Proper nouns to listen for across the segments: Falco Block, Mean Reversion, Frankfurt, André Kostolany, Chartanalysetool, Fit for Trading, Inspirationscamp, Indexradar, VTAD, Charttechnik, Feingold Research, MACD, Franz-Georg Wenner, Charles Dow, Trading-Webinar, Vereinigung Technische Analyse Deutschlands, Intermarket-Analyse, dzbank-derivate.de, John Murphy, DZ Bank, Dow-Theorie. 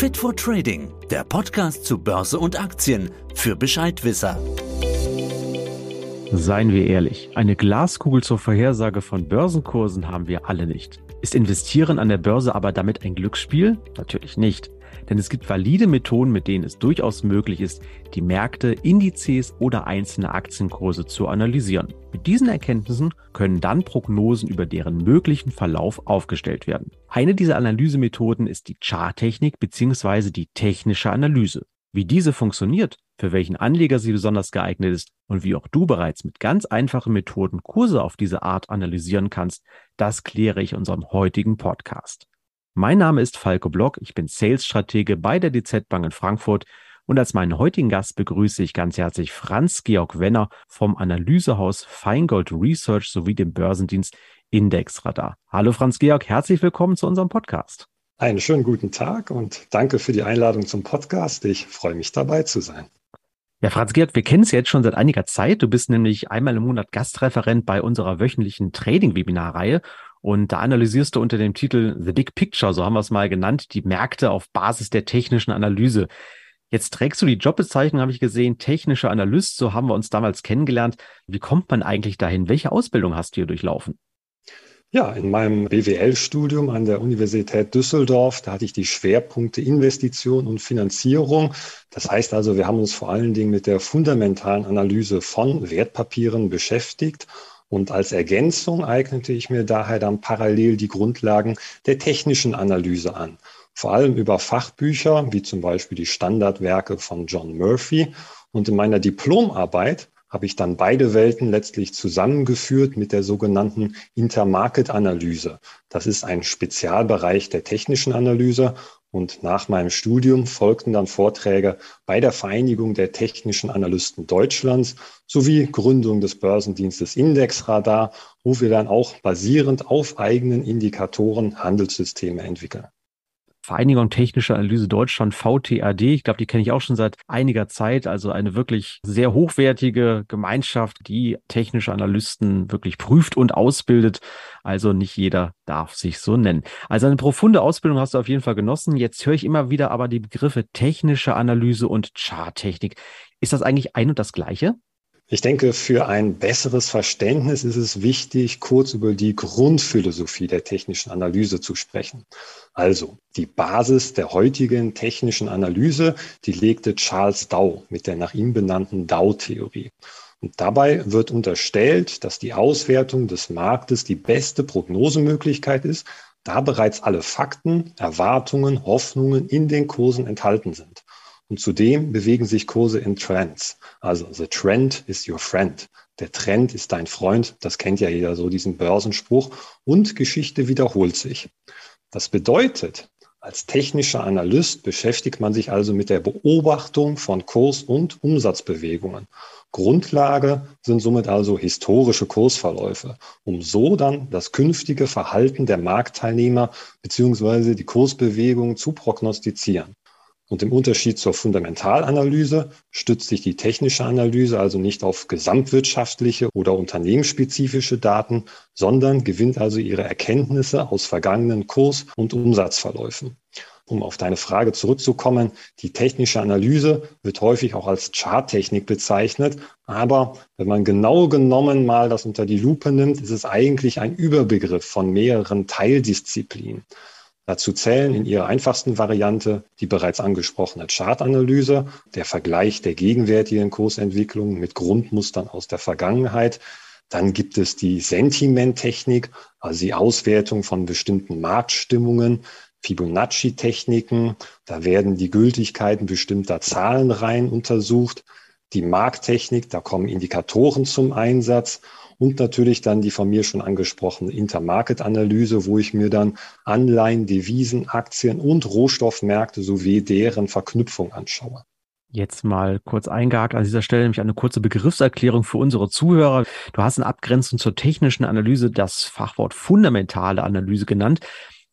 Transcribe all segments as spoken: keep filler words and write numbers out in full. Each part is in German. Fit for Trading, der Podcast zu Börse und Aktien für Bescheidwisser. Seien wir ehrlich, eine Glaskugel zur Vorhersage von Börsenkursen haben wir alle nicht. Ist Investieren an der Börse aber damit ein Glücksspiel? Natürlich nicht. Denn es gibt valide Methoden, mit denen es durchaus möglich ist, die Märkte, Indizes oder einzelne Aktienkurse zu analysieren. Mit diesen Erkenntnissen können dann Prognosen über deren möglichen Verlauf aufgestellt werden. Eine dieser Analysemethoden ist die Charttechnik bzw. die technische Analyse. Wie diese funktioniert, für welchen Anleger sie besonders geeignet ist und wie auch du bereits mit ganz einfachen Methoden Kurse auf diese Art analysieren kannst, das kläre ich in unserem heutigen Podcast. Mein Name ist Falco Block, ich bin Sales-Stratege bei der D Z Bank in Frankfurt und als meinen heutigen Gast begrüße ich ganz herzlich Franz-Georg Wenner vom Analysehaus Feingold Research sowie dem Börsendienst Indexradar. Hallo Franz-Georg, herzlich willkommen zu unserem Podcast. Einen schönen guten Tag und danke für die Einladung zum Podcast. Ich freue mich, dabei zu sein. Ja, Franz-Georg, wir kennen es jetzt schon seit einiger Zeit. Du bist nämlich einmal im Monat Gastreferent bei unserer wöchentlichen Trading-Webinar-Reihe und da analysierst du unter dem Titel The Big Picture, so haben wir es mal genannt, die Märkte auf Basis der technischen Analyse. Jetzt trägst du die Jobbezeichnung, habe ich gesehen, technischer Analyst, so haben wir uns damals kennengelernt. Wie kommt man eigentlich dahin? Welche Ausbildung hast du hier durchlaufen? Ja, in meinem B W L-Studium an der Universität Düsseldorf, da hatte ich die Schwerpunkte Investition und Finanzierung. Das heißt also, wir haben uns vor allen Dingen mit der fundamentalen Analyse von Wertpapieren beschäftigt. Und als Ergänzung eignete ich mir daher dann parallel die Grundlagen der technischen Analyse an. Vor allem über Fachbücher, wie zum Beispiel die Standardwerke von John Murphy. Und in meiner Diplomarbeit habe ich dann beide Welten letztlich zusammengeführt mit der sogenannten Intermarket-Analyse. Das ist ein Spezialbereich der technischen Analyse und nach meinem Studium folgten dann Vorträge bei der Vereinigung der Technischen Analysten Deutschlands sowie Gründung des Börsendienstes Indexradar, wo wir dann auch basierend auf eigenen Indikatoren Handelssysteme entwickeln. Vereinigung Technische Analyse Deutschland, V T A D. Ich glaube, die kenne ich auch schon seit einiger Zeit. Also eine wirklich sehr hochwertige Gemeinschaft, die technische Analysten wirklich prüft und ausbildet. Also nicht jeder darf sich so nennen. Also eine profunde Ausbildung hast du auf jeden Fall genossen. Jetzt höre ich immer wieder aber die Begriffe technische Analyse und Charttechnik. Ist das eigentlich ein und das Gleiche? Ich denke, für ein besseres Verständnis ist es wichtig, kurz über die Grundphilosophie der technischen Analyse zu sprechen. Also die Basis der heutigen technischen Analyse, die legte Charles Dow mit der nach ihm benannten Dow-Theorie. Und dabei wird unterstellt, dass die Auswertung des Marktes die beste Prognosemöglichkeit ist, da bereits alle Fakten, Erwartungen, Hoffnungen in den Kursen enthalten sind. Und zudem bewegen sich Kurse in Trends. Also the trend is your friend. Der Trend ist dein Freund. Das kennt ja jeder so, diesen Börsenspruch. Und Geschichte wiederholt sich. Das bedeutet, als technischer Analyst beschäftigt man sich also mit der Beobachtung von Kurs- und Umsatzbewegungen. Grundlage sind somit also historische Kursverläufe, um so dann das künftige Verhalten der Marktteilnehmer bzw. die Kursbewegungen zu prognostizieren. Und im Unterschied zur Fundamentalanalyse stützt sich die technische Analyse also nicht auf gesamtwirtschaftliche oder unternehmensspezifische Daten, sondern gewinnt also ihre Erkenntnisse aus vergangenen Kurs- und Umsatzverläufen. Um auf deine Frage zurückzukommen, die technische Analyse wird häufig auch als Charttechnik bezeichnet. Aber wenn man genau genommen mal das unter die Lupe nimmt, ist es eigentlich ein Überbegriff von mehreren Teildisziplinen. Dazu zählen in ihrer einfachsten Variante die bereits angesprochene Chartanalyse, der Vergleich der gegenwärtigen Kursentwicklung mit Grundmustern aus der Vergangenheit. Dann gibt es die Sentimenttechnik, also die Auswertung von bestimmten Marktstimmungen, Fibonacci-Techniken. Da werden die Gültigkeiten bestimmter Zahlenreihen untersucht. Die Markttechnik, da kommen Indikatoren zum Einsatz. Und natürlich dann die von mir schon angesprochene Intermarket-Analyse, wo ich mir dann Anleihen, Devisen, Aktien und Rohstoffmärkte sowie deren Verknüpfung anschaue. Jetzt mal kurz eingehakt an dieser Stelle, nämlich eine kurze Begriffserklärung für unsere Zuhörer. Du hast in Abgrenzung zur technischen Analyse das Fachwort fundamentale Analyse genannt.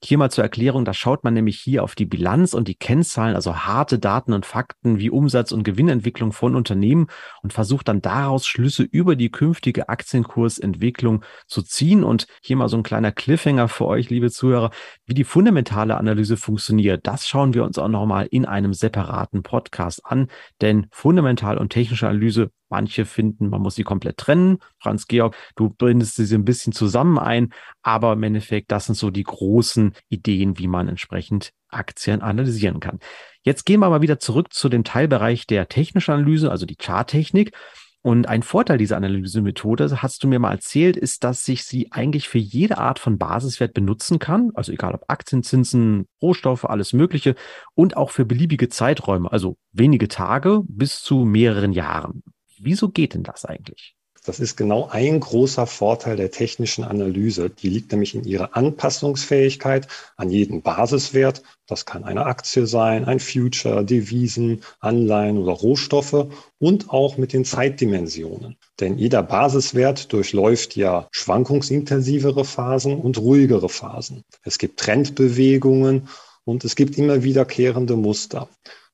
Hier mal zur Erklärung, da schaut man nämlich hier auf die Bilanz und die Kennzahlen, also harte Daten und Fakten wie Umsatz- und Gewinnentwicklung von Unternehmen und versucht dann daraus Schlüsse über die künftige Aktienkursentwicklung zu ziehen. Und hier mal so ein kleiner Cliffhanger für euch, liebe Zuhörer, wie die fundamentale Analyse funktioniert. Das schauen wir uns auch nochmal in einem separaten Podcast an, denn fundamental und technische Analyse, manche finden, man muss sie komplett trennen. Franz-Georg, du bindest sie ein bisschen zusammen ein, aber im Endeffekt, das sind so die großen Ideen, wie man entsprechend Aktien analysieren kann. Jetzt gehen wir mal wieder zurück zu dem Teilbereich der technischen Analyse, also die Charttechnik. Und ein Vorteil dieser Analysemethode, hast du mir mal erzählt, ist, dass ich sie eigentlich für jede Art von Basiswert benutzen kann, also egal ob Aktien, Zinsen, Rohstoffe, alles Mögliche und auch für beliebige Zeiträume, also wenige Tage bis zu mehreren Jahren. Wieso geht denn das eigentlich? Das ist genau ein großer Vorteil der technischen Analyse. Die liegt nämlich in ihrer Anpassungsfähigkeit an jeden Basiswert. Das kann eine Aktie sein, ein Future, Devisen, Anleihen oder Rohstoffe und auch mit den Zeitdimensionen. Denn jeder Basiswert durchläuft ja schwankungsintensivere Phasen und ruhigere Phasen. Es gibt Trendbewegungen und es gibt immer wiederkehrende Muster.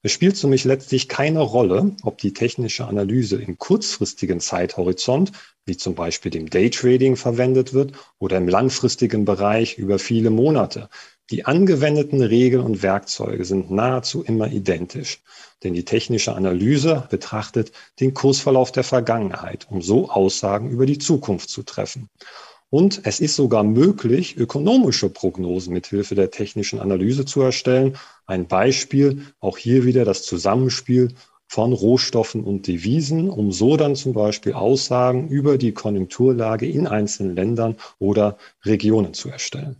Es spielt für mich letztlich keine Rolle, ob die technische Analyse im kurzfristigen Zeithorizont, wie zum Beispiel dem Daytrading, verwendet wird oder im langfristigen Bereich über viele Monate. Die angewendeten Regeln und Werkzeuge sind nahezu immer identisch, denn die technische Analyse betrachtet den Kursverlauf der Vergangenheit, um so Aussagen über die Zukunft zu treffen. Und es ist sogar möglich, ökonomische Prognosen mithilfe der technischen Analyse zu erstellen. Ein Beispiel, auch hier wieder das Zusammenspiel von Rohstoffen und Devisen, um so dann zum Beispiel Aussagen über die Konjunkturlage in einzelnen Ländern oder Regionen zu erstellen.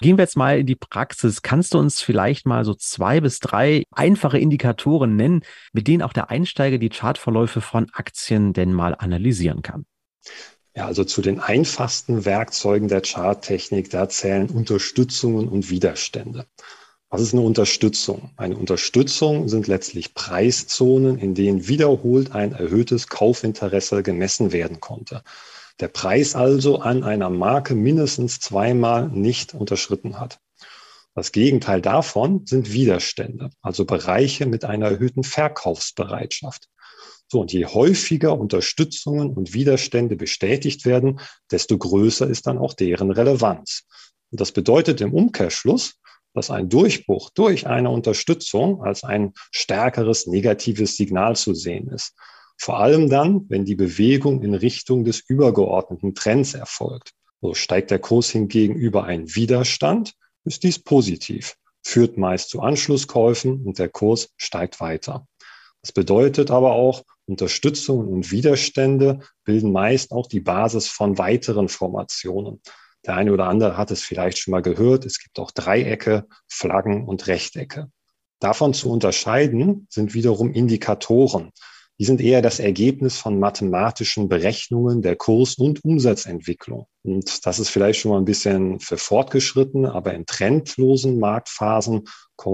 Gehen wir jetzt mal in die Praxis. Kannst du uns vielleicht mal so zwei bis drei einfache Indikatoren nennen, mit denen auch der Einsteiger die Chartverläufe von Aktien denn mal analysieren kann? Ja, also zu den einfachsten Werkzeugen der Charttechnik, da zählen Unterstützungen und Widerstände. Was ist eine Unterstützung? Eine Unterstützung sind letztlich Preiszonen, in denen wiederholt ein erhöhtes Kaufinteresse gemessen werden konnte. Der Preis also an einer Marke mindestens zweimal nicht unterschritten hat. Das Gegenteil davon sind Widerstände, also Bereiche mit einer erhöhten Verkaufsbereitschaft. So, und je häufiger Unterstützungen und Widerstände bestätigt werden, desto größer ist dann auch deren Relevanz. Und das bedeutet im Umkehrschluss, dass ein Durchbruch durch eine Unterstützung als ein stärkeres negatives Signal zu sehen ist. Vor allem dann, wenn die Bewegung in Richtung des übergeordneten Trends erfolgt. So steigt der Kurs hingegen über einen Widerstand, ist dies positiv, führt meist zu Anschlusskäufen und der Kurs steigt weiter. Das bedeutet aber auch, Unterstützungen und Widerstände bilden meist auch die Basis von weiteren Formationen. Der eine oder andere hat es vielleicht schon mal gehört. Es gibt auch Dreiecke, Flaggen und Rechtecke. Davon zu unterscheiden sind wiederum Indikatoren. Die sind eher das Ergebnis von mathematischen Berechnungen der Kurs- und Umsatzentwicklung. Und das ist vielleicht schon mal ein bisschen für Fortgeschrittene, aber in trendlosen Marktphasen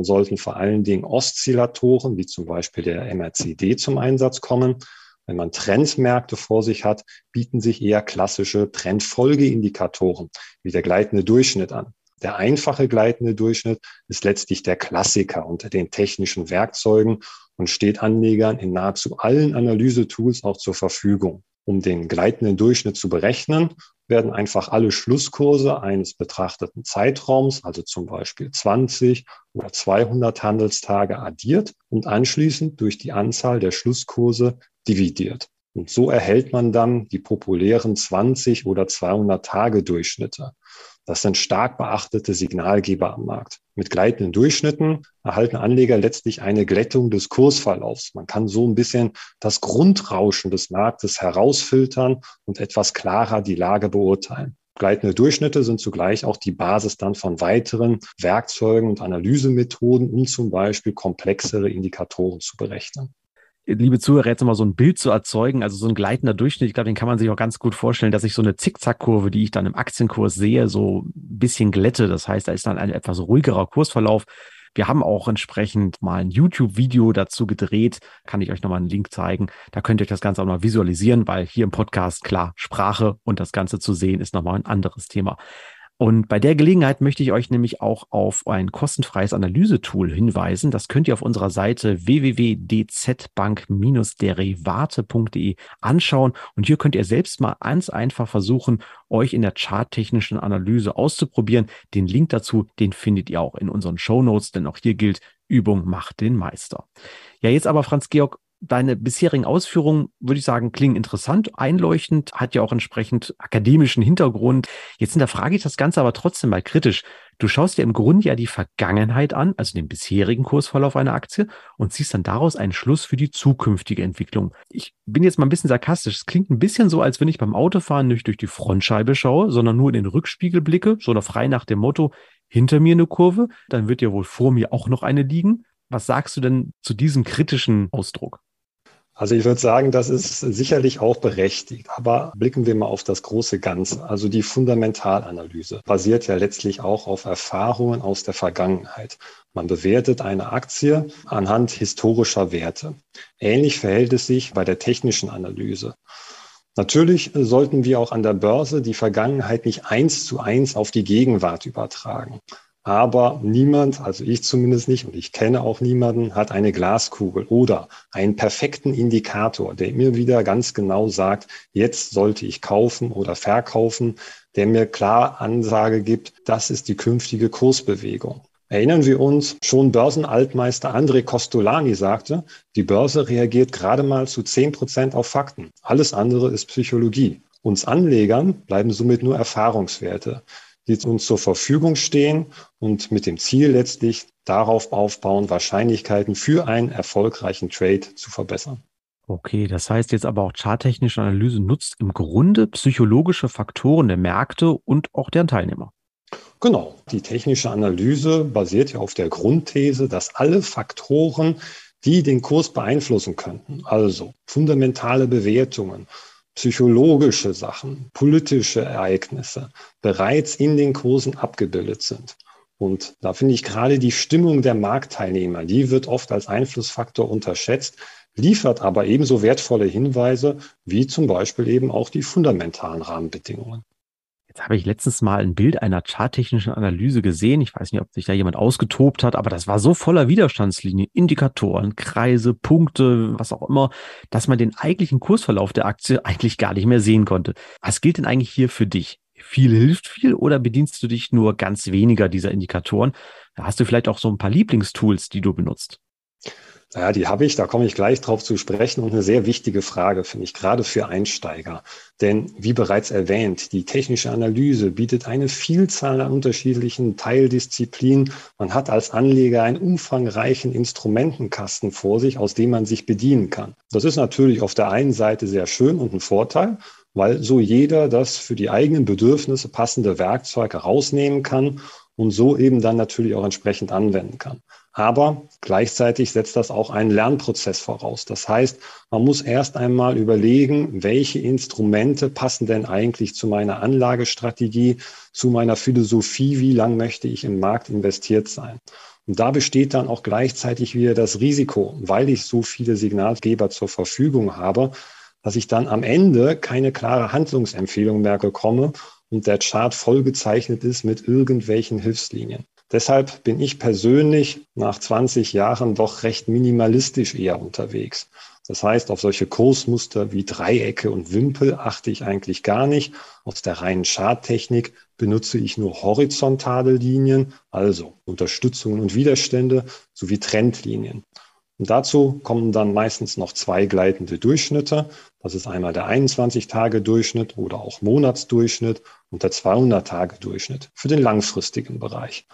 sollten vor allen Dingen Oszillatoren, wie zum Beispiel der M A C D, zum Einsatz kommen. Wenn man Trendmärkte vor sich hat, bieten sich eher klassische Trendfolgeindikatoren wie der gleitende Durchschnitt an. Der einfache gleitende Durchschnitt ist letztlich der Klassiker unter den technischen Werkzeugen und steht Anlegern in nahezu allen Analysetools auch zur Verfügung. Um den gleitenden Durchschnitt zu berechnen, werden einfach alle Schlusskurse eines betrachteten Zeitraums, also zum Beispiel zwanzig oder zweihundert Handelstage, addiert und anschließend durch die Anzahl der Schlusskurse dividiert. Und so erhält man dann die populären zwanzig oder zweihundert Tage Durchschnitte. Das sind stark beachtete Signalgeber am Markt. Mit gleitenden Durchschnitten erhalten Anleger letztlich eine Glättung des Kursverlaufs. Man kann so ein bisschen das Grundrauschen des Marktes herausfiltern und etwas klarer die Lage beurteilen. Gleitende Durchschnitte sind zugleich auch die Basis dann von weiteren Werkzeugen und Analysemethoden, um zum Beispiel komplexere Indikatoren zu berechnen. Liebe Zuhörer, jetzt nochmal so ein Bild zu erzeugen, also so ein gleitender Durchschnitt, ich glaube, den kann man sich auch ganz gut vorstellen, dass ich so eine Zickzackkurve, die ich dann im Aktienkurs sehe, so ein bisschen glätte. Das heißt, da ist dann ein etwas ruhigerer Kursverlauf. Wir haben auch entsprechend mal ein YouTube-Video dazu gedreht, kann ich euch nochmal einen Link zeigen. Da könnt ihr euch das Ganze auch mal visualisieren, weil hier im Podcast, klar, Sprache und das Ganze zu sehen ist nochmal ein anderes Thema. Und bei der Gelegenheit möchte ich euch nämlich auch auf ein kostenfreies Analysetool hinweisen. Das könnt ihr auf unserer Seite w w w punkt d z bank bindestrich derivate punkt d e anschauen. Und hier könnt ihr selbst mal ganz einfach versuchen, euch in der charttechnischen Analyse auszuprobieren. Den Link dazu, den findet ihr auch in unseren Shownotes, denn auch hier gilt, Übung macht den Meister. Ja, jetzt aber Franz-Georg, deine bisherigen Ausführungen, würde ich sagen, klingen interessant, einleuchtend, hat ja auch entsprechend akademischen Hintergrund. Jetzt hinterfrage ich das Ganze aber trotzdem mal kritisch. Du schaust dir im Grunde ja die Vergangenheit an, also den bisherigen Kursverlauf einer Aktie, und ziehst dann daraus einen Schluss für die zukünftige Entwicklung. Ich bin jetzt mal ein bisschen sarkastisch. Es klingt ein bisschen so, als wenn ich beim Autofahren nicht durch die Frontscheibe schaue, sondern nur in den Rückspiegel blicke, so frei nach dem Motto, hinter mir eine Kurve, dann wird ja wohl vor mir auch noch eine liegen. Was sagst du denn zu diesem kritischen Ausdruck? Also ich würde sagen, das ist sicherlich auch berechtigt, aber blicken wir mal auf das große Ganze. Also die Fundamentalanalyse basiert ja letztlich auch auf Erfahrungen aus der Vergangenheit. Man bewertet eine Aktie anhand historischer Werte. Ähnlich verhält es sich bei der technischen Analyse. Natürlich sollten wir auch an der Börse die Vergangenheit nicht eins zu eins auf die Gegenwart übertragen. Aber niemand, also ich zumindest nicht und ich kenne auch niemanden, hat eine Glaskugel oder einen perfekten Indikator, der mir wieder ganz genau sagt, jetzt sollte ich kaufen oder verkaufen, der mir klar Ansage gibt, das ist die künftige Kursbewegung. Erinnern wir uns, schon Börsenaltmeister André Kostolany sagte, die Börse reagiert gerade mal zu zehn Prozent auf Fakten. Alles andere ist Psychologie. Uns Anlegern bleiben somit nur Erfahrungswerte, die uns zur Verfügung stehen und mit dem Ziel letztlich darauf aufbauen, Wahrscheinlichkeiten für einen erfolgreichen Trade zu verbessern. Okay, das heißt jetzt aber auch charttechnische Analyse nutzt im Grunde psychologische Faktoren der Märkte und auch deren Teilnehmer. Genau, die technische Analyse basiert ja auf der Grundthese, dass alle Faktoren, die den Kurs beeinflussen könnten, also fundamentale Bewertungen, psychologische Sachen, politische Ereignisse bereits in den Kursen abgebildet sind. Und da finde ich gerade die Stimmung der Marktteilnehmer, die wird oft als Einflussfaktor unterschätzt, liefert aber ebenso wertvolle Hinweise wie zum Beispiel eben auch die fundamentalen Rahmenbedingungen. Jetzt habe ich letztens mal ein Bild einer charttechnischen Analyse gesehen. Ich weiß nicht, ob sich da jemand ausgetobt hat, aber das war so voller Widerstandslinien, Indikatoren, Kreise, Punkte, was auch immer, dass man den eigentlichen Kursverlauf der Aktie eigentlich gar nicht mehr sehen konnte. Was gilt denn eigentlich hier für dich? Viel hilft viel oder bedienst du dich nur ganz weniger dieser Indikatoren? Da hast du vielleicht auch so ein paar Lieblingstools, die du benutzt. Ja, die habe ich, da komme ich gleich drauf zu sprechen und eine sehr wichtige Frage, finde ich, gerade für Einsteiger. Denn wie bereits erwähnt, die technische Analyse bietet eine Vielzahl an unterschiedlichen Teildisziplinen. Man hat als Anleger einen umfangreichen Instrumentenkasten vor sich, aus dem man sich bedienen kann. Das ist natürlich auf der einen Seite sehr schön und ein Vorteil, weil so jeder das für die eigenen Bedürfnisse passende Werkzeug herausnehmen kann und so eben dann natürlich auch entsprechend anwenden kann. Aber gleichzeitig setzt das auch einen Lernprozess voraus. Das heißt, man muss erst einmal überlegen, welche Instrumente passen denn eigentlich zu meiner Anlagestrategie, zu meiner Philosophie, wie lang möchte ich im Markt investiert sein. Und da besteht dann auch gleichzeitig wieder das Risiko, weil ich so viele Signalgeber zur Verfügung habe, dass ich dann am Ende keine klare Handlungsempfehlung mehr bekomme und der Chart vollgezeichnet ist mit irgendwelchen Hilfslinien. Deshalb bin ich persönlich nach zwanzig Jahren doch recht minimalistisch eher unterwegs. Das heißt, auf solche Kursmuster wie Dreiecke und Wimpel achte ich eigentlich gar nicht. Aus der reinen Charttechnik benutze ich nur horizontale Linien, also Unterstützungen und Widerstände, sowie Trendlinien. Und dazu kommen dann meistens noch zwei gleitende Durchschnitte. Das ist einmal der einundzwanzig-Tage-Durchschnitt oder auch Monatsdurchschnitt und der zweihundert-Tage-Durchschnitt für den langfristigen Bereich.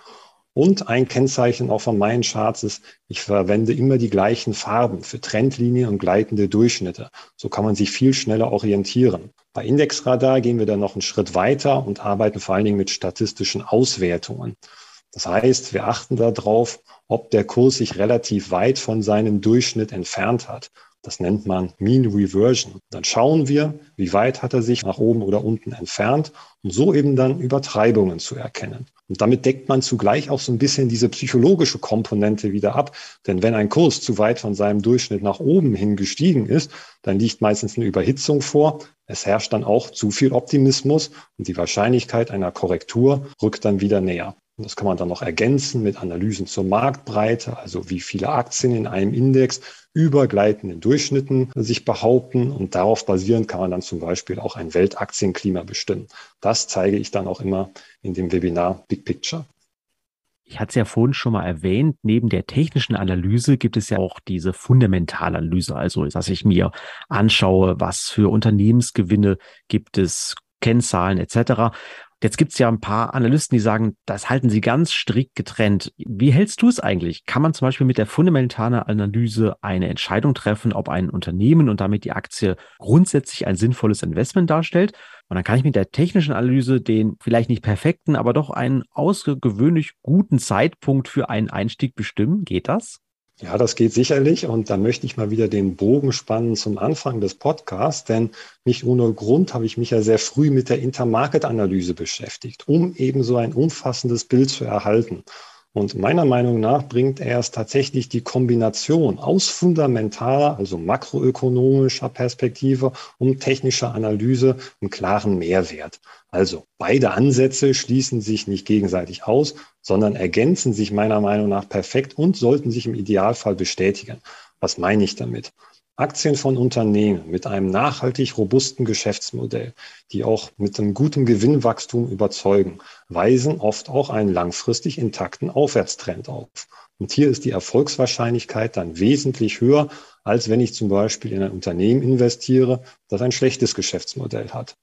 Und ein Kennzeichen auch von meinen Charts ist, ich verwende immer die gleichen Farben für Trendlinien und gleitende Durchschnitte. So kann man sich viel schneller orientieren. Bei Indexradar gehen wir dann noch einen Schritt weiter und arbeiten vor allen Dingen mit statistischen Auswertungen. Das heißt, wir achten darauf, ob der Kurs sich relativ weit von seinem Durchschnitt entfernt hat. Das nennt man Mean Reversion. Dann schauen wir, wie weit hat er sich nach oben oder unten entfernt, um so eben dann Übertreibungen zu erkennen. Und damit deckt man zugleich auch so ein bisschen diese psychologische Komponente wieder ab. Denn wenn ein Kurs zu weit von seinem Durchschnitt nach oben hin gestiegen ist, dann liegt meistens eine Überhitzung vor. Es herrscht dann auch zu viel Optimismus und die Wahrscheinlichkeit einer Korrektur rückt dann wieder näher. Und das kann man dann noch ergänzen mit Analysen zur Marktbreite, also wie viele Aktien in einem Index über gleitenden Durchschnitten sich behaupten. Und darauf basierend kann man dann zum Beispiel auch ein Weltaktien-Klima bestimmen. Das zeige ich dann auch immer in dem Webinar Big Picture. Ich hatte es ja vorhin schon mal erwähnt, neben der technischen Analyse gibt es ja auch diese Fundamentalanalyse. Also, dass ich mir anschaue, was für Unternehmensgewinne gibt es, Kennzahlen et cetera. Jetzt gibt es ja ein paar Analysten, die sagen, das halten sie ganz strikt getrennt. Wie hältst du es eigentlich? Kann man zum Beispiel mit der fundamentalen Analyse eine Entscheidung treffen, ob ein Unternehmen und damit die Aktie grundsätzlich ein sinnvolles Investment darstellt? Und dann kann ich mit der technischen Analyse den vielleicht nicht perfekten, aber doch einen außergewöhnlich guten Zeitpunkt für einen Einstieg bestimmen. Geht das? Ja, das geht sicherlich. Und da möchte ich mal wieder den Bogen spannen zum Anfang des Podcasts, denn nicht ohne Grund habe ich mich ja sehr früh mit der Intermarket-Analyse beschäftigt, um eben so ein umfassendes Bild zu erhalten. Und meiner Meinung nach bringt erst tatsächlich die Kombination aus fundamentaler, also makroökonomischer Perspektive und technischer Analyse einen klaren Mehrwert. Also beide Ansätze schließen sich nicht gegenseitig aus, sondern ergänzen sich meiner Meinung nach perfekt und sollten sich im Idealfall bestätigen. Was meine ich damit? Aktien von Unternehmen mit einem nachhaltig robusten Geschäftsmodell, die auch mit einem guten Gewinnwachstum überzeugen, weisen oft auch einen langfristig intakten Aufwärtstrend auf. Und hier ist die Erfolgswahrscheinlichkeit dann wesentlich höher, als wenn ich zum Beispiel in ein Unternehmen investiere, das ein schlechtes Geschäftsmodell hat.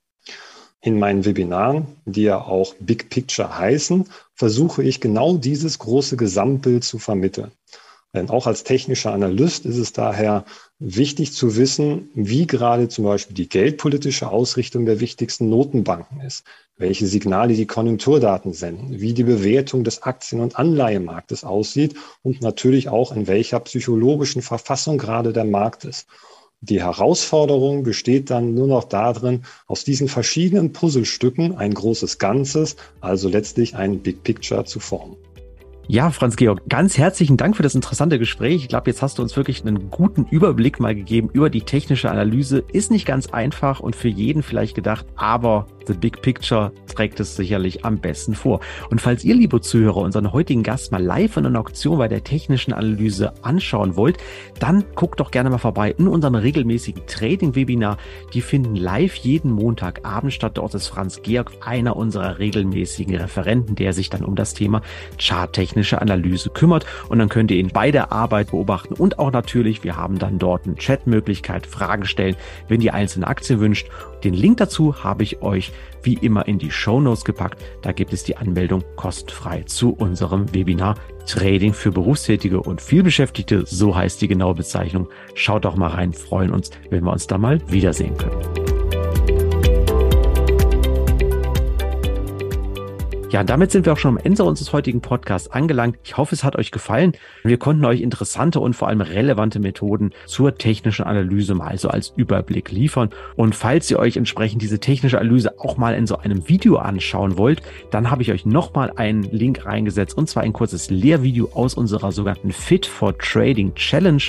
In meinen Webinaren, die ja auch Big Picture heißen, versuche ich genau dieses große Gesamtbild zu vermitteln. Denn auch als technischer Analyst ist es daher wichtig zu wissen, wie gerade zum Beispiel die geldpolitische Ausrichtung der wichtigsten Notenbanken ist, welche Signale die Konjunkturdaten senden, wie die Bewertung des Aktien- und Anleihemarktes aussieht und natürlich auch, in welcher psychologischen Verfassung gerade der Markt ist. Die Herausforderung besteht dann nur noch darin, aus diesen verschiedenen Puzzlestücken ein großes Ganzes, also letztlich ein Big Picture zu formen. Ja, Franz-Georg, ganz herzlichen Dank für das interessante Gespräch. Ich glaube, jetzt hast du uns wirklich einen guten Überblick mal gegeben über die technische Analyse. Ist nicht ganz einfach und für jeden vielleicht gedacht, aber the Big Picture trägt es sicherlich am besten vor. Und falls ihr, liebe Zuhörer, unseren heutigen Gast mal live in einer Auktion bei der technischen Analyse anschauen wollt, dann guckt doch gerne mal vorbei in unserem regelmäßigen Trading-Webinar. Die finden live jeden Montagabend statt. Dort ist Franz-Georg einer unserer regelmäßigen Referenten, der sich dann um das Thema Charttechnik Analyse kümmert, und dann könnt ihr ihn bei der Arbeit beobachten und auch natürlich, wir haben dann dort eine Chatmöglichkeit, Fragen stellen, wenn ihr einzelne Aktien wünscht. Den Link dazu habe ich euch wie immer in die Shownotes gepackt. Da gibt es die Anmeldung kostenfrei zu unserem Webinar Trading für Berufstätige und Vielbeschäftigte, so heißt die genaue Bezeichnung. Schaut doch mal rein, freuen uns, wenn wir uns da mal wiedersehen können. Ja, damit sind wir auch schon am Ende unseres heutigen Podcasts angelangt. Ich hoffe, es hat euch gefallen. Wir konnten euch interessante und vor allem relevante Methoden zur technischen Analyse mal so als Überblick liefern. Und falls ihr euch entsprechend diese technische Analyse auch mal in so einem Video anschauen wollt, dann habe ich euch nochmal einen Link reingesetzt, und zwar ein kurzes Lehrvideo aus unserer sogenannten Fit for Trading Challenge.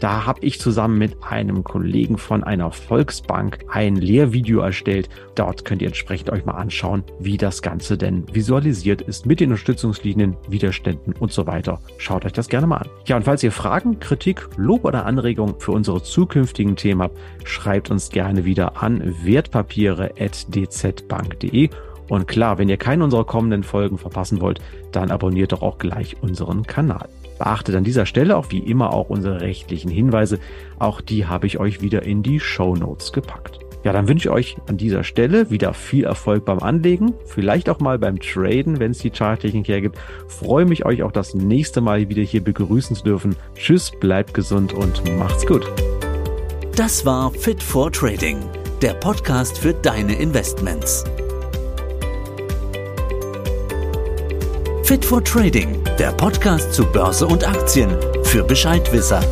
Da habe ich zusammen mit einem Kollegen von einer Volksbank ein Lehrvideo erstellt. Dort könnt ihr entsprechend euch mal anschauen, wie das Ganze denn visualisiert ist mit den Unterstützungslinien, Widerständen und so weiter. Schaut euch das gerne mal an. Ja, und falls ihr Fragen, Kritik, Lob oder Anregungen für unsere zukünftigen Themen habt, schreibt uns gerne wieder an wertpapiere at d z bank punkt d e. Und klar, wenn ihr keine unserer kommenden Folgen verpassen wollt, dann abonniert doch auch gleich unseren Kanal. Beachtet an dieser Stelle auch wie immer auch unsere rechtlichen Hinweise. Auch die habe ich euch wieder in die Shownotes gepackt. Ja, dann wünsche ich euch an dieser Stelle wieder viel Erfolg beim Anlegen, vielleicht auch mal beim Traden, wenn es die Charttechnik hergibt. Freue mich, euch auch das nächste Mal wieder hier begrüßen zu dürfen. Tschüss, bleibt gesund und macht's gut. Das war Fit for Trading, der Podcast für deine Investments. Fit for Trading, der Podcast zu Börse und Aktien für Bescheidwisser.